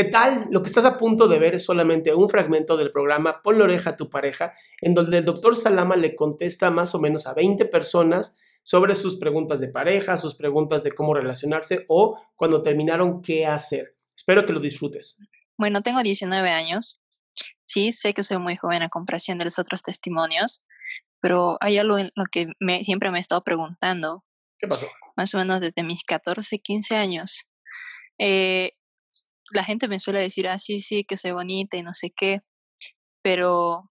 ¿Qué tal? Lo que estás a punto de ver es solamente un fragmento del programa Pon la oreja a tu pareja, en donde el doctor Salama le contesta más o menos a 20 personas sobre sus preguntas de pareja, sus preguntas de cómo relacionarse o cuando terminaron qué hacer. Espero que lo disfrutes. Bueno, tengo 19 años. Sí, sé que soy muy joven a comparación de los otros testimonios, pero hay algo en lo que siempre me he estado preguntando. ¿Qué pasó? Más o menos desde mis 14, 15 años. La gente me suele decir, sí, que soy bonita y no sé qué, pero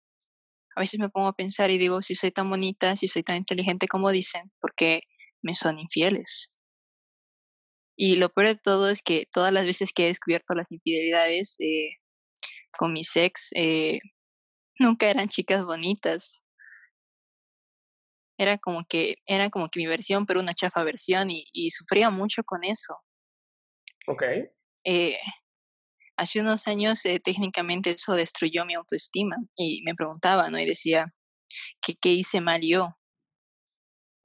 a veces me pongo a pensar y digo, si soy tan bonita, si soy tan inteligente como dicen, ¿por qué me son infieles? Y lo peor de todo es que todas las veces que he descubierto las infidelidades con mis ex, nunca eran chicas bonitas. Era como que mi versión, pero una chafa versión, y sufría mucho con eso. Ok. Hace unos años técnicamente eso destruyó mi autoestima y me preguntaba, ¿no? Y decía, ¿qué hice mal yo?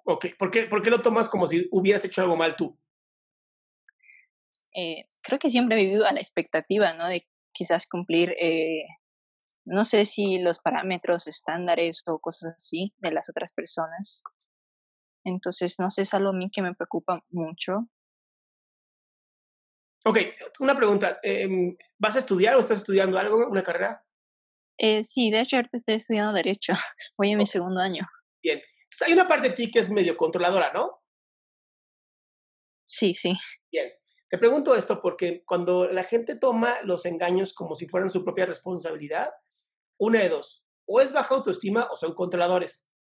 Okay. ¿Por qué lo tomas como si hubieras hecho algo mal tú? Creo que siempre he vivido a la expectativa, ¿no? De quizás cumplir, no sé si los parámetros, estándares o cosas así de las otras personas. Entonces, no sé, es algo a mí que me preocupa mucho. Ok, una pregunta. ¿Vas a estudiar o estás estudiando algo, una carrera? Sí, de hecho ahorita estoy estudiando Derecho. Voy en mi segundo año. Bien. Entonces hay una parte de ti que es medio controladora, ¿no? Sí, sí. Bien. Te pregunto esto porque cuando la gente toma los engaños como si fueran su propia responsabilidad, una de dos. O es baja autoestima o son controladores.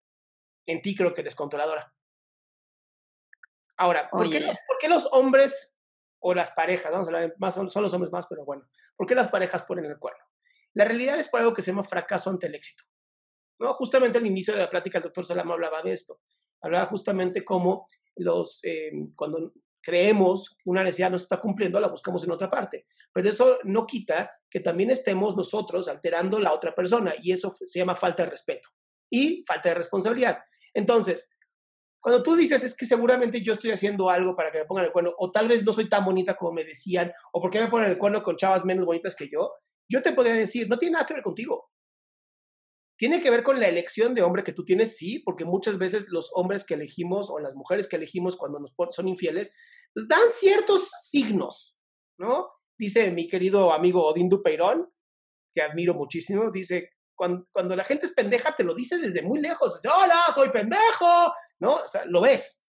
En ti creo que eres controladora. Ahora, ¿por qué los hombres... o las parejas, vamos a hablar más, son los hombres más, pero bueno, ¿por qué las parejas ponen el cuerno? La realidad es por algo que se llama fracaso ante el éxito, ¿no? Justamente al inicio de la plática el doctor Salama hablaba de esto, hablaba justamente cómo cuando creemos que una necesidad no se está cumpliendo, la buscamos en otra parte, pero eso no quita que también estemos nosotros alterando la otra persona, y eso se llama falta de respeto y falta de responsabilidad. Entonces, cuando tú dices, es que seguramente yo estoy haciendo algo para que me pongan el cuerno, o tal vez no soy tan bonita como me decían, o por qué me ponen el cuerno con chavas menos bonitas que yo te podría decir, no tiene nada que ver contigo. Tiene que ver con la elección de hombre que tú tienes, sí, porque muchas veces los hombres que elegimos o las mujeres que elegimos cuando nos son infieles, pues dan ciertos signos, ¿no? Dice mi querido amigo Odín Dupeirón, que admiro muchísimo, dice, cuando la gente es pendeja, te lo dice desde muy lejos. Dice, hola, soy pendejo, ¿no? O sea, lo ves.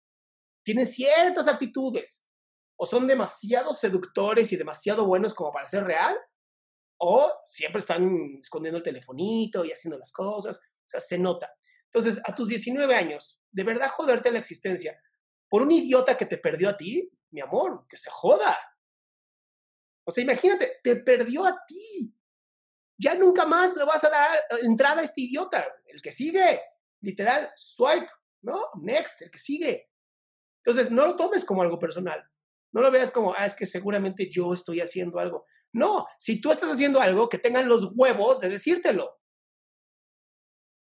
Tienen ciertas actitudes. O son demasiado seductores y demasiado buenos como para ser real, o siempre están escondiendo el telefonito y haciendo las cosas. O sea, se nota. Entonces, a tus 19 años, de verdad joderte la existencia por un idiota que te perdió a ti, mi amor, que se joda. O sea, imagínate, te perdió a ti. Ya nunca más le vas a dar entrada a este idiota. El que sigue, literal, swipe, ¿no? Next, el que sigue. Entonces, no lo tomes como algo personal. No lo veas como, es que seguramente yo estoy haciendo algo. No, si tú estás haciendo algo, que tengan los huevos de decírtelo.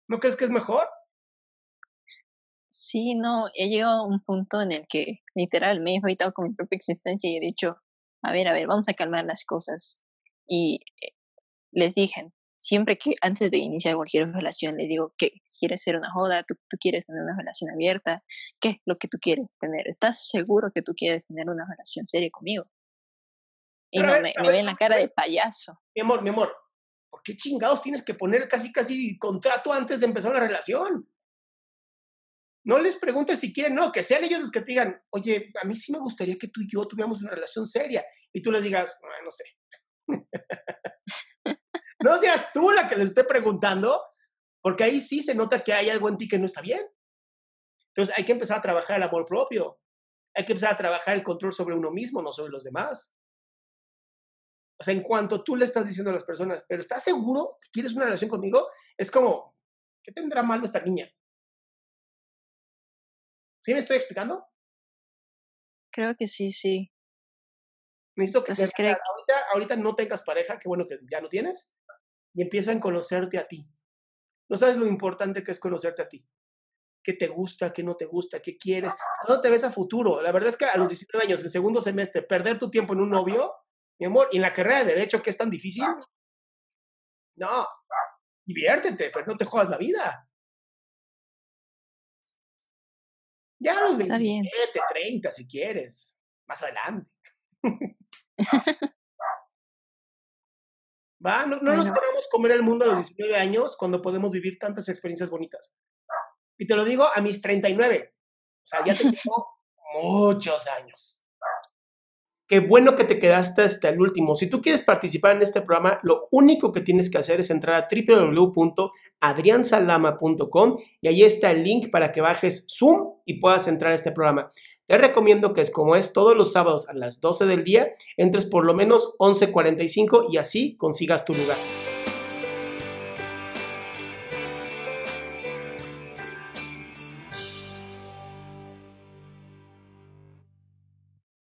¿No crees que es mejor? Sí, no, he llegado a un punto en el que, literal, me he enfrentado con mi propia existencia y he dicho, a ver, vamos a calmar las cosas. Y... les dije, siempre que antes de iniciar cualquier relación, les digo que quieres ser una joda, tú quieres tener una relación abierta, ¿qué es lo que tú quieres tener? ¿Estás seguro que tú quieres tener una relación seria conmigo? Y no, me ven la cara de payaso. Mi amor, ¿por qué chingados tienes que poner casi contrato antes de empezar una relación? No les preguntes si quieren, no, que sean ellos los que te digan, oye, a mí sí me gustaría que tú y yo tuviéramos una relación seria. Y tú les digas, no sé. No seas tú la que les esté preguntando, porque ahí sí se nota que hay algo en ti que no está bien. Entonces hay que empezar a trabajar el amor propio, hay que empezar a trabajar el control sobre uno mismo, no sobre los demás. O sea, en cuanto tú le estás diciendo a las personas, pero ¿estás seguro que quieres una relación conmigo? Es como, ¿qué tendrá malo esta niña? ¿Sí me estoy explicando? Creo que sí, sí. Necesito que ahorita no tengas pareja, qué bueno que ya no tienes, y empieza a conocerte a ti. No sabes lo importante que es conocerte a ti. ¿Qué te gusta? ¿Qué no te gusta? ¿Qué quieres? ¿Dónde te ves a futuro? La verdad es que a los 19 años, en segundo semestre, perder tu tiempo en un novio, Mi amor, ¿y en la carrera de Derecho qué es tan difícil? No. Diviértete, pero no te jodas la vida. Ya a los 27, 30, si quieres. Más adelante. ¿Va? No, no bueno. Nos queremos comer el mundo a los 19 años cuando podemos vivir tantas experiencias bonitas. Y te lo digo a mis 39. O sea, ya tengo muchos años. Qué bueno que te quedaste hasta el último. Si tú quieres participar en este programa, lo único que tienes que hacer es entrar a www.adriansalama.com y ahí está el link para que bajes Zoom y puedas entrar a este programa. Te recomiendo que, como es todos los sábados a las 12 del día, entres por lo menos 11:45 y así consigas tu lugar.